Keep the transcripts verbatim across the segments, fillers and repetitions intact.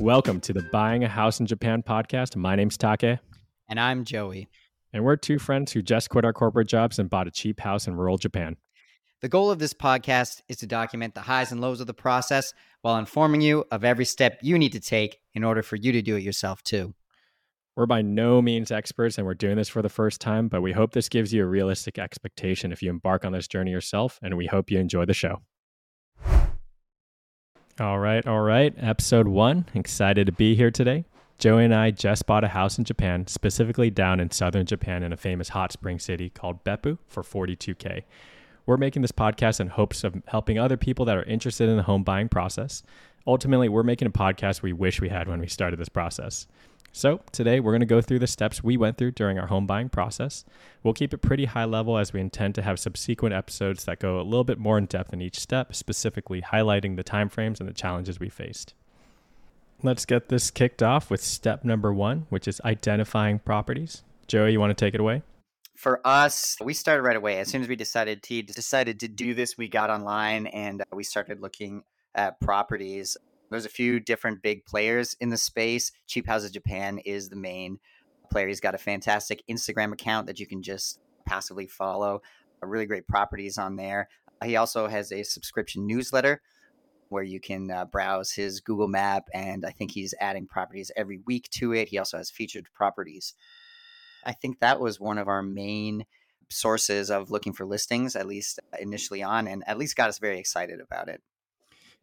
Welcome to the Buying a House in Japan podcast. My name's Take. And I'm Joey. And we're two friends who just quit our corporate jobs and bought a cheap house in rural Japan. The goal of this podcast is to document the highs and lows of the process while informing you of every step you need to take in order for you to do it yourself too. We're by no means experts and we're doing this for the first time, but we hope this gives you a realistic expectation if you embark on this journey yourself, and we hope you enjoy the show. All right, all right. Episode one. Excited to be here today. Joey and I just bought a house in Japan, specifically down in southern Japan in a famous hot spring city called Beppu for forty-two thousand dollars. We're making this podcast in hopes of helping other people that are interested in the home buying process. Ultimately, we're making a podcast we wish we had when we started this process. So today we're going to go through the steps we went through during our home buying process. We'll keep it pretty high level as we intend to have subsequent episodes that go a little bit more in depth in each step, specifically highlighting the timeframes and the challenges we faced. Let's get this kicked off with step number one, which is identifying properties. Joey, you want to take it away? For us, we started right away. As soon as we decided to, decided to do this, we got online and we started looking at properties. There's a few different big players in the space. Cheap Houses Japan is the main player. He's got a fantastic Instagram account that you can just passively follow. Really great properties on there. He also has a subscription newsletter where you can uh, browse his Google Map, and I think he's adding properties every week to it. He also has featured properties. I think that was one of our main sources of looking for listings, at least initially on, and at least got us very excited about it.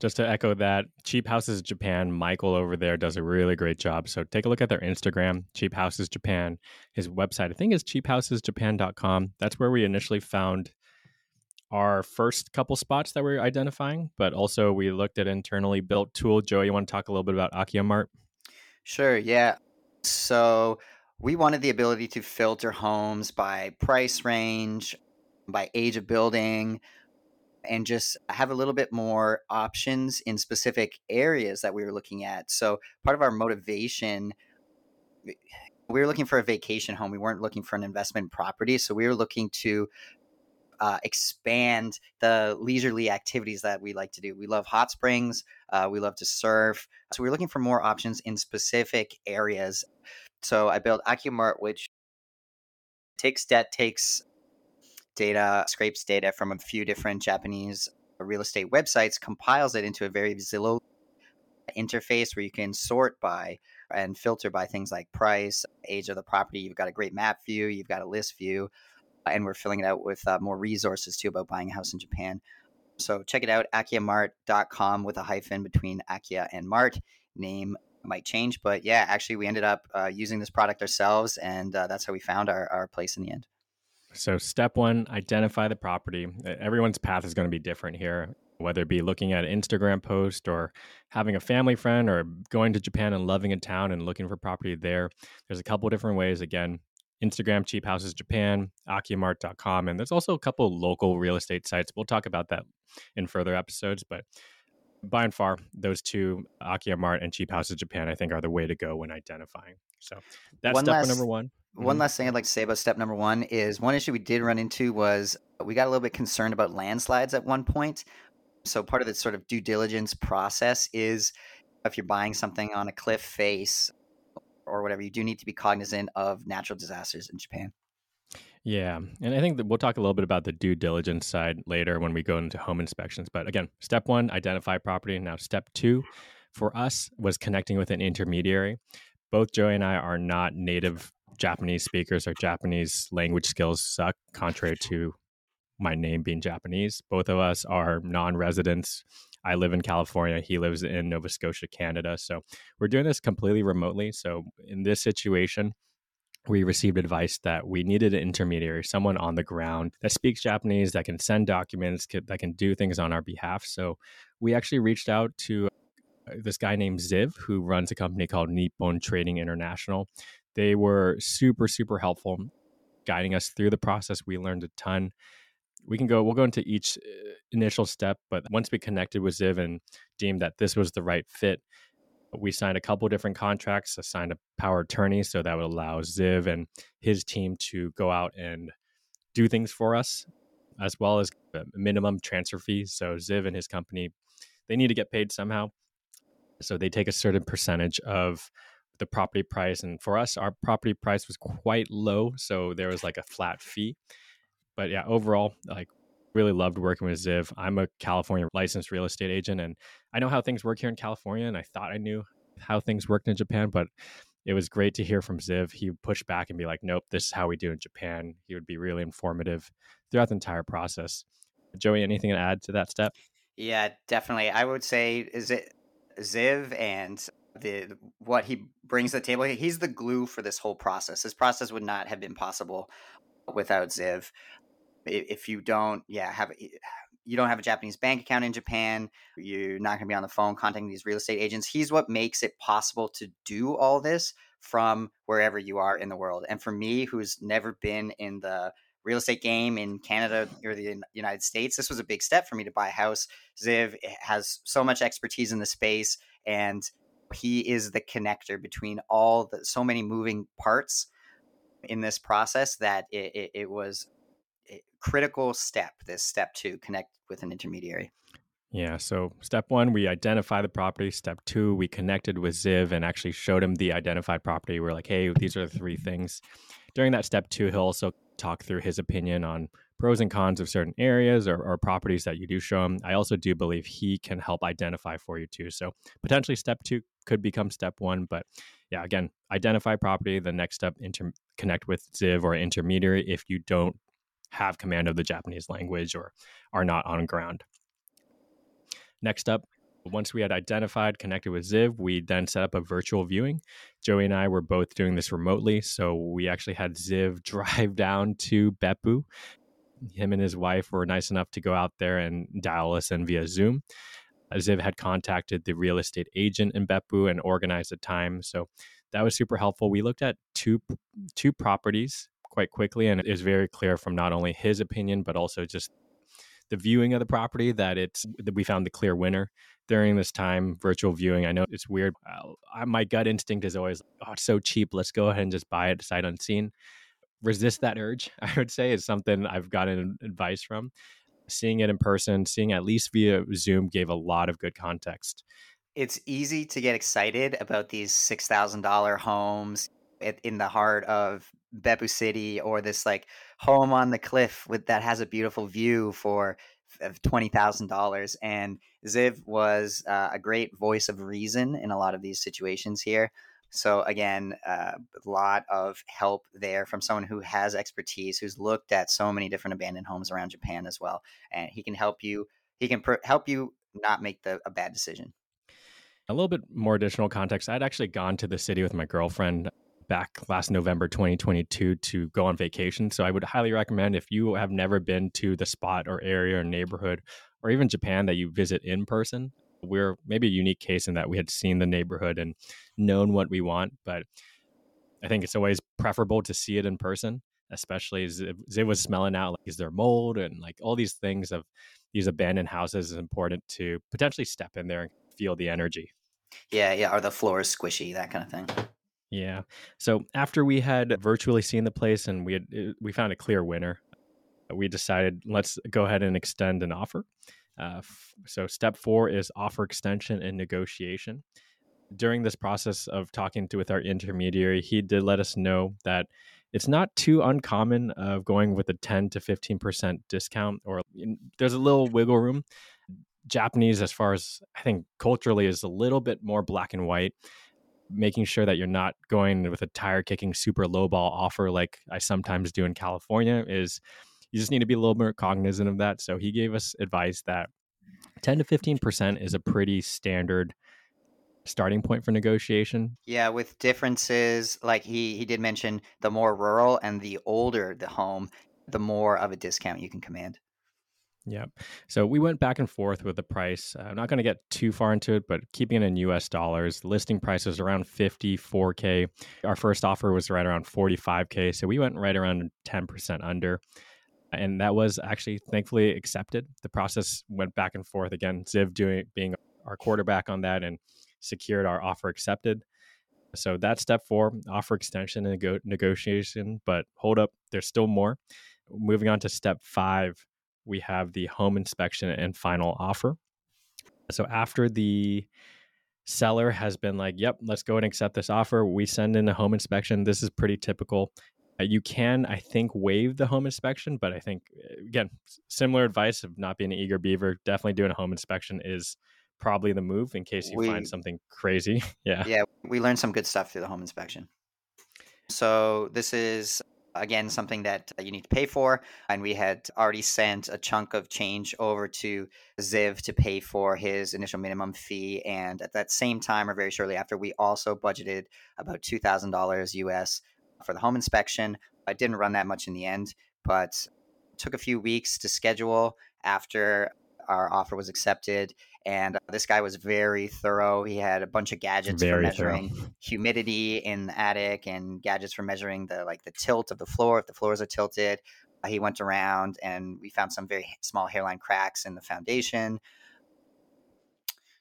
Just to echo that, Cheap Houses Japan, Michael over there does a really great job. So take a look at their Instagram, Cheap Houses Japan. His website, I think, is cheap houses japan dot com. That's where we initially found our first couple spots that we're identifying, but also we looked at internally built tool. Joey, you want to talk a little bit about Akiya Mart? Sure, yeah. So we wanted the ability to filter homes by price range, by age of building, and just have a little bit more options in specific areas that we were looking at. So part of our motivation, we were looking for a vacation home. We weren't looking for an investment property. So we were looking to uh, expand the leisurely activities that we like to do. We love hot springs. Uh, we love to surf. So we were looking for more options in specific areas. So I built Akiya Mart, which takes debt, takes data, scrapes data from a few different Japanese real estate websites, compiles it into a very Zillow interface where you can sort by and filter by things like price, age of the property. You've got a great map view, you've got a list view, and we're filling it out with uh, more resources too about buying a house in Japan. So check it out, akiya mart dot com with a hyphen between Akiya and Mart. Name might change, but yeah, actually we ended up uh, using this product ourselves, and uh, that's how we found our, our place in the end. So step one, identify the property. Everyone's path is going to be different here, whether it be looking at an Instagram post or having a family friend or going to Japan and loving a town and looking for property there. There's a couple of different ways. Again, Instagram, Cheap Houses Japan, akiya mart dot com. And there's also a couple of local real estate sites. We'll talk about that in further episodes. But by and far, those two, Akiya Mart and Cheap Houses Japan, I think are the way to go when identifying. So that's one step last- number one. One last thing I'd like to say about step number one is one issue we did run into was we got a little bit concerned about landslides at one point. So part of the sort of due diligence process is if you're buying something on a cliff face or whatever, you do need to be cognizant of natural disasters in Japan. Yeah. And I think that we'll talk a little bit about the due diligence side later when we go into home inspections. But again, step one, identify property. Now, step two for us was connecting with an intermediary. Both Joey and I are not native Japanese speakers. Our Japanese language skills suck, contrary to my name being Japanese. Both of us are non-residents. I live in California. He lives in Nova Scotia, Canada. So we're doing this completely remotely. So in this situation, we received advice that we needed an intermediary, someone on the ground that speaks Japanese, that can send documents, that can do things on our behalf. So we actually reached out to this guy named Ziv, who runs a company called Nippon Trading International. They were super, super helpful, guiding us through the process. We learned a ton. We can go, we'll go into each initial step, but once we connected with Ziv and deemed that this was the right fit, we signed a couple different contracts, signed a power attorney, so that would allow Ziv and his team to go out and do things for us, as well as minimum transfer fees. So Ziv and his company, they need to get paid somehow. So they take a certain percentage of the property price. And for us, our property price was quite low. So there was like a flat fee. But yeah, overall, like really loved working with Ziv. I'm a California licensed real estate agent, and I know how things work here in California. And I thought I knew how things worked in Japan, but it was great to hear from Ziv. He would push back and be like, nope, this is how we do in Japan. He would be really informative throughout the entire process. Joey, anything to add to that step? Yeah, definitely. I would say is it Ziv and the what he brings to the table. He's the glue for this whole process. This process would not have been possible without Ziv. If you don't, yeah, have you don't have a Japanese bank account in Japan, you're not going to be on the phone contacting these real estate agents. He's what makes it possible to do all this from wherever you are in the world. And for me, who's never been in the real estate game in Canada or the United States, this was a big step for me to buy a house. Ziv has so much expertise in the space, and he is the connector between all the so many moving parts in this process that it, it, it was a critical step, this step to connect with an intermediary. Yeah. So step one, we identify the property. Step two, we connected with Ziv and actually showed him the identified property. We're like, hey, these are the three things. During that step two, he'll also talk through his opinion on pros and cons of certain areas or, or properties that you do show him. I also do believe he can help identify for you too. So potentially step two could become step one. But yeah, again, identify property. The next step, inter- connect with Ziv or intermediary if you don't have command of the Japanese language or are not on ground. Next up, once we had identified, connected with Ziv, we then set up a virtual viewing. Joey and I were both doing this remotely. So we actually had Ziv drive down to Beppu. Him and his wife were nice enough to go out there and dial us in via Zoom. Ziv had contacted the real estate agent in Beppu and organized the time. So that was super helpful. We looked at two two properties quite quickly, and it was very clear from not only his opinion, but also just the viewing of the property that it's that we found the clear winner during this time, virtual viewing. I know it's weird. I, my gut instinct is always, oh, it's so cheap. Let's go ahead and just buy it sight unseen. Resist that urge, I would say, is something I've gotten advice from. Seeing it in person, seeing at least via Zoom gave a lot of good context. It's easy to get excited about these six thousand dollars homes in the heart of Beppu City, or this like home on the cliff with that has a beautiful view for twenty thousand dollars. And Ziv was uh, a great voice of reason in a lot of these situations here. So again, a uh, lot of help there from someone who has expertise, who's looked at so many different abandoned homes around Japan as well. And he can help you, he can pr- help you not make the a bad decision. A little bit more additional context. I'd actually gone to the city with my girlfriend back last November twenty twenty-two to go on vacation. So I would highly recommend, if you have never been to the spot or area or neighborhood or even Japan that you visit in person, we're maybe a unique case in that we had seen the neighborhood and known what we want. But I think it's always preferable to see it in person, especially as Ziv was smelling out, like, is there mold? And like all these things of these abandoned houses is important to potentially step in there and feel the energy. Yeah, yeah. Are the floors squishy? That kind of thing. Yeah. So after we had virtually seen the place and we had, we found a clear winner, we decided let's go ahead and extend an offer. Uh, f- so step four is offer extension and negotiation. During this process of talking to with our intermediary, he did let us know that it's not too uncommon of going with a ten to fifteen percent discount, or in, there's a little wiggle room. Japanese, as far as I think culturally, is a little bit more black and white. Making sure that you're not going with a tire-kicking, super low-ball offer like I sometimes do in California is you just need to be a little more cognizant of that. So he gave us advice that ten to fifteen percent is a pretty standard starting point for negotiation. Yeah, with differences, like he he did mention, the more rural and the older the home, the more of a discount you can command. Yeah. So we went back and forth with the price. I'm not going to get too far into it, but keeping it in U S dollars, the listing price was around fifty-four thousand. Our first offer was right around forty-five thousand. So we went right around ten percent under. And that was actually thankfully accepted. The process went back and forth again, Ziv doing being our quarterback on that, and secured our offer accepted. So that's step four, offer extension and nego- negotiation. But hold up, there's still more. Moving on to step five. We have the home inspection and final offer. So after the seller has been like, yep, let's go ahead and accept this offer. We send in a home inspection. This is pretty typical. You can, I think, waive the home inspection, but I think, again, similar advice of not being an eager beaver, definitely doing a home inspection is probably the move in case you we, find something crazy. Yeah. Yeah. We learned some good stuff through the home inspection. So this is, again, something that you need to pay for. And we had already sent a chunk of change over to Ziv to pay for his initial minimum fee. And at that same time, or very shortly after, we also budgeted about two thousand dollars U S for the home inspection. I didn't run that much in the end, but it took a few weeks to schedule after our offer was accepted. And this guy was very thorough. He had a bunch of gadgets very for measuring thorough. humidity in the attic and gadgets for measuring the like the tilt of the floor, if the floors are tilted. Uh, he went around and we found some very small hairline cracks in the foundation.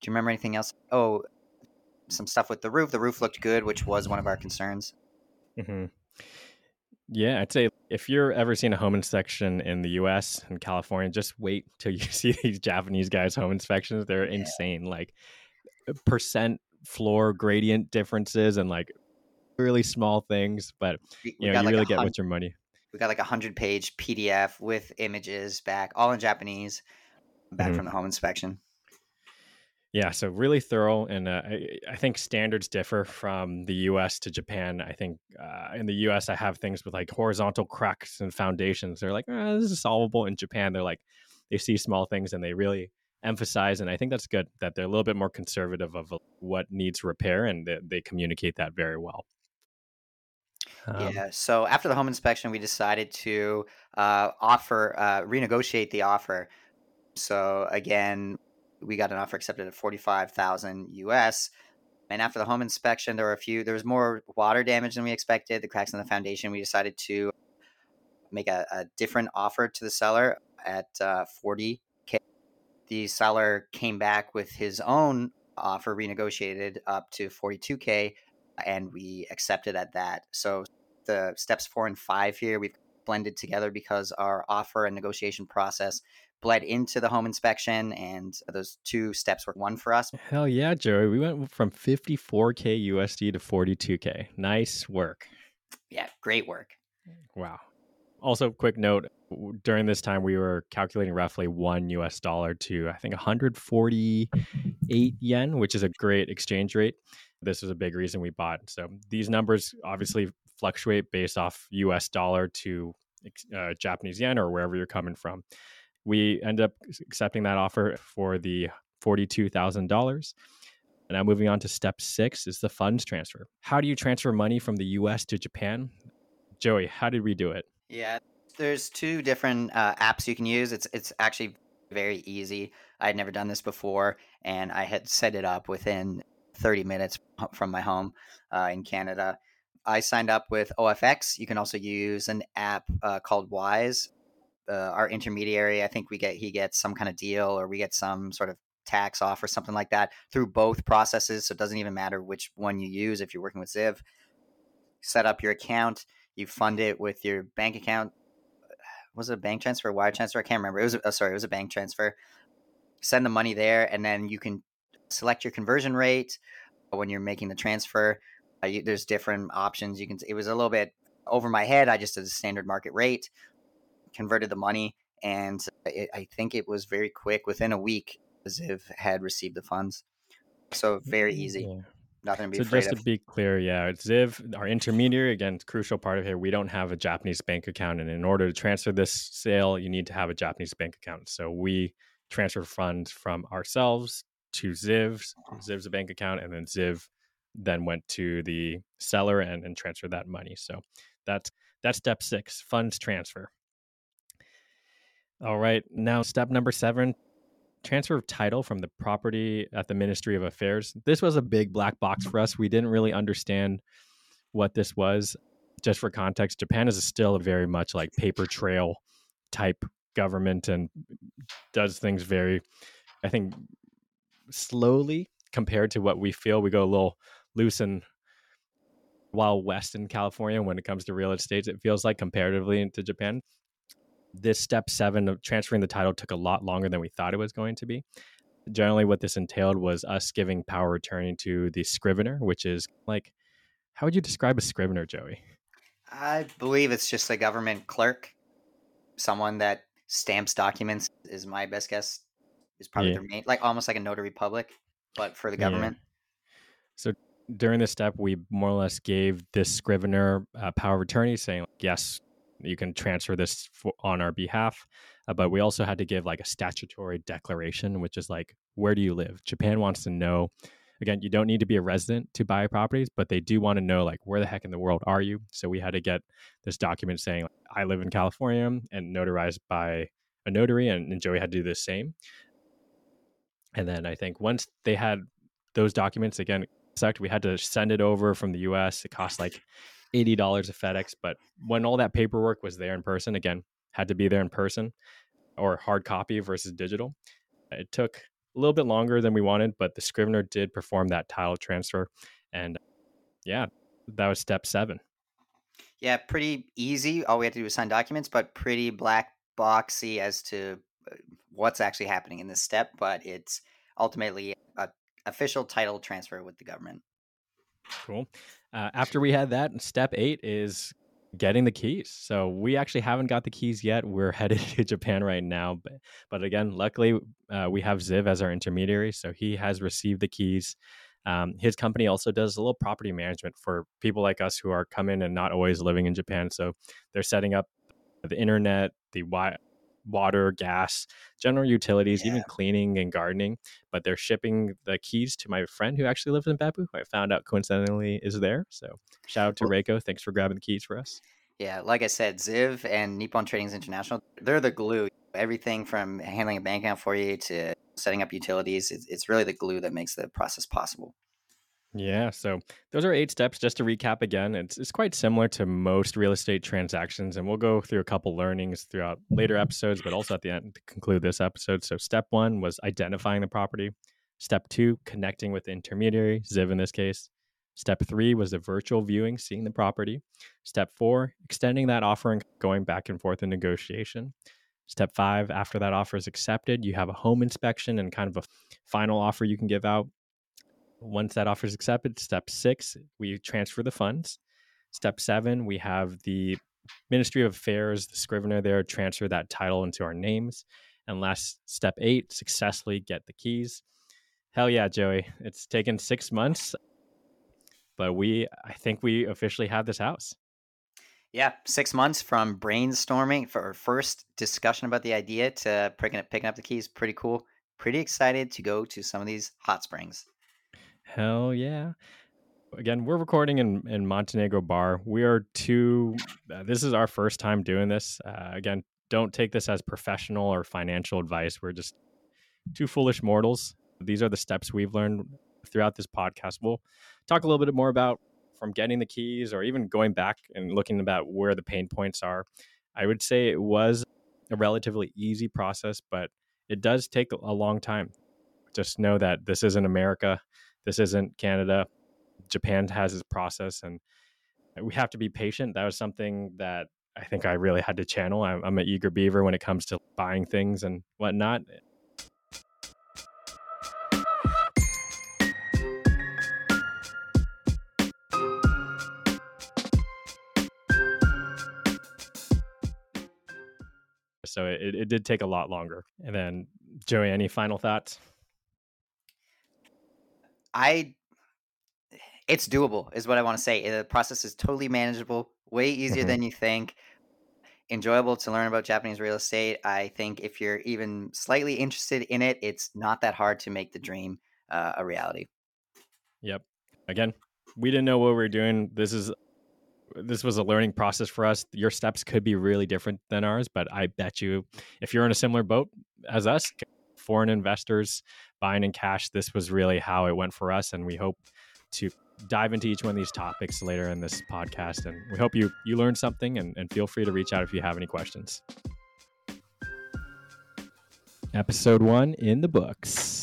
Do you remember anything else? Oh, some stuff with the roof. The roof looked good, which was one of our concerns. Mm-hmm. Yeah, I'd say if you're ever seeing a home inspection in the U S and California, just wait till you see these Japanese guys' home inspections. They're yeah. insane, like percent floor gradient differences and like really small things. But you we know, you like really get what's your money. We got like a hundred page P D F with images back, all in Japanese, back mm-hmm. from the home inspection. Yeah, so really thorough, and uh, I, I think standards differ from the U S to Japan. I think uh, in the U S, I have things with like horizontal cracks and foundations. They're like, oh, this is solvable. In Japan, they're like, they see small things and they really emphasize, and I think that's good, that they're a little bit more conservative of what needs repair, and they, they communicate that very well. Um, yeah, so after the home inspection, we decided to uh, offer, uh, renegotiate the offer. So again, we got an offer accepted at forty-five thousand U S. And after the home inspection, there were a few, there was more water damage than we expected. The cracks in the foundation, we decided to make a, a different offer to the seller at uh, forty K. The seller came back with his own offer, renegotiated up to forty-two K, and we accepted at that. So the steps four and five here, we've blended together because our offer and negotiation process bled into the home inspection, and those two steps were one for us. Hell yeah, Joey. We went from fifty-four K U S D to forty-two K. Nice work. Yeah, great work. Wow. Also, quick note, during this time, we were calculating roughly one U S dollar to, I think, one hundred forty-eight yen, which is a great exchange rate. This was a big reason we bought. So these numbers obviously fluctuate based off U S dollar to uh, Japanese yen or wherever you're coming from. We end up accepting that offer for the forty-two thousand dollars. And now moving on to step six is the funds transfer. How do you transfer money from the U S to Japan? Joey, how did we do it? Yeah, there's two different uh, apps you can use. It's it's actually very easy. I had never done this before, and I had set it up within thirty minutes from my home uh, in Canada. I signed up with O F X. You can also use an app uh, called Wise. Uh, our intermediary, I think we get he gets some kind of deal, or we get some sort of tax off or something like that through both processes. So it doesn't even matter which one you use. If you're working with Ziv, set up your account, you fund it with your bank account. Was it a bank transfer, wire transfer? I can't remember. It was oh, sorry, it was a bank transfer. Send the money there, and then you can select your conversion rate when you're making the transfer. Uh, you, there's different options. You can. It was a little bit over my head. I just did a standard market rate. Converted the money, and it, I think it was very quick. Within a week, Ziv had received the funds. So very easy. Yeah. Nothing to be so afraid of. So just to be clear, yeah, Ziv, our intermediary, again, crucial part of here, we don't have a Japanese bank account. And in order to transfer this sale, you need to have a Japanese bank account. So we transfer funds from ourselves to Ziv's, Ziv's bank account, and then Ziv then went to the seller and, and transferred that money. So that's that's step six, funds transfer. All right. Now, step number seven, transfer of title from the property at the Ministry of Affairs. This was a big black box for us. We didn't really understand what this was. Just for context, Japan is still a very much like paper trail type government and does things very, I think, slowly compared to what we feel. We go a little loose and wild west in California when it comes to real estate, it feels like, comparatively to Japan. This step seven of transferring the title took a lot longer than we thought it was going to be. generally what this entailed was us giving power attorney to the scrivener, which is like, how would you describe a scrivener, Joey? I believe it's just a government clerk, someone that stamps documents is my best guess. Is probably yeah. their main, like almost like a notary public, but for the government. Yeah. So during this step, we more or less gave this scrivener uh, power of attorney, saying, yes, you can transfer this for, on our behalf. Uh, but we also had to give like a statutory declaration, which is like, where do you live? Japan wants to know. Again, you don't need to be a resident to buy properties, but they do want to know, like, where the heck in the world are you? So we had to get this document saying, like, I live in California, and notarized by a notary, and, and Joey had to do the same. And then I think once they had those documents, again, we had to send it over from the U S. It cost like eighty dollars a FedEx. But when all that paperwork was there in person, again, had to be there in person or hard copy versus digital. It took a little bit longer than we wanted, but the scrivener did perform that title transfer. And yeah, that was step seven. Yeah, pretty easy. All we had to do was sign documents, but pretty black boxy as to what's actually happening in this step, but it's ultimately a official title transfer with the government. Cool. Uh, after we had that, step eight is getting the keys. So we actually haven't got the keys yet. We're headed to Japan right now. But, but again, luckily, uh, we have Ziv as our intermediary. So he has received the keys. Um, his company also does a little property management for people like us who are coming and not always living in Japan. So they're setting up the internet, the Wi-Fi, water, gas, general utilities, yeah. even cleaning and gardening. But they're shipping the keys to my friend who actually lives in Beppu, who I found out coincidentally is there. So shout out to Reiko. Thanks for grabbing the keys for us. Yeah, like I said, Ziv and Nippon Trading International, they're the glue. Everything from handling a bank account for you to setting up utilities, it's really the glue that makes the process possible. Yeah, so those are eight steps. Just to recap again, it's it's quite similar to most real estate transactions, and we'll go through a couple learnings throughout later episodes, but also at the end to conclude this episode. So step one was identifying the property. Step two, connecting with the intermediary, Ziv in this case. Step three was the virtual viewing, seeing the property. Step four, extending that offer and going back and forth in negotiation. Step five, after that offer is accepted, you have a home inspection and kind of a final offer you can give out. Once that offer is accepted, step six, we transfer the funds. Step seven, we have the Ministry of Affairs, the scrivener there, transfer that title into our names. And last, step eight, successfully get the keys. Hell yeah, Joey. It's taken six months, but we, I think we officially have this house. Yeah, six months from brainstorming for our first discussion about the idea to picking up, picking up the keys. Pretty cool. Pretty excited to go to some of these hot springs. Hell yeah. Again, we're recording in, in Montenegro Bar. We are two, uh, this is our first time doing this. Uh, again, don't take this as professional or financial advice. We're just two foolish mortals. These are the steps we've learned throughout this podcast. We'll talk a little bit more about from getting the keys or even going back and looking about where the pain points are. I would say it was a relatively easy process, but it does take a long time. Just know that this isn't America. This isn't Canada. Japan has its process, and we have to be patient. That was something that I think I really had to channel. I'm, I'm an eager beaver when it comes to buying things and whatnot. So it, it did take a lot longer. And then, Joey, any final thoughts? I, it's doable is what I want to say. The process is totally manageable, way easier mm-hmm. than you think. Enjoyable to learn about Japanese real estate. I think if you're even slightly interested in it, it's not that hard to make the dream uh, a reality. Yep. Again, we didn't know what we were doing. This is, this was a learning process for us. Your steps could be really different than ours, but I bet you if you're in a similar boat as us, foreign investors buying in cash, this was really how it went for us, and we hope to dive into each one of these topics later in this podcast, and we hope you you learned something, and, and feel free to reach out if you have any questions. Episode one in the books.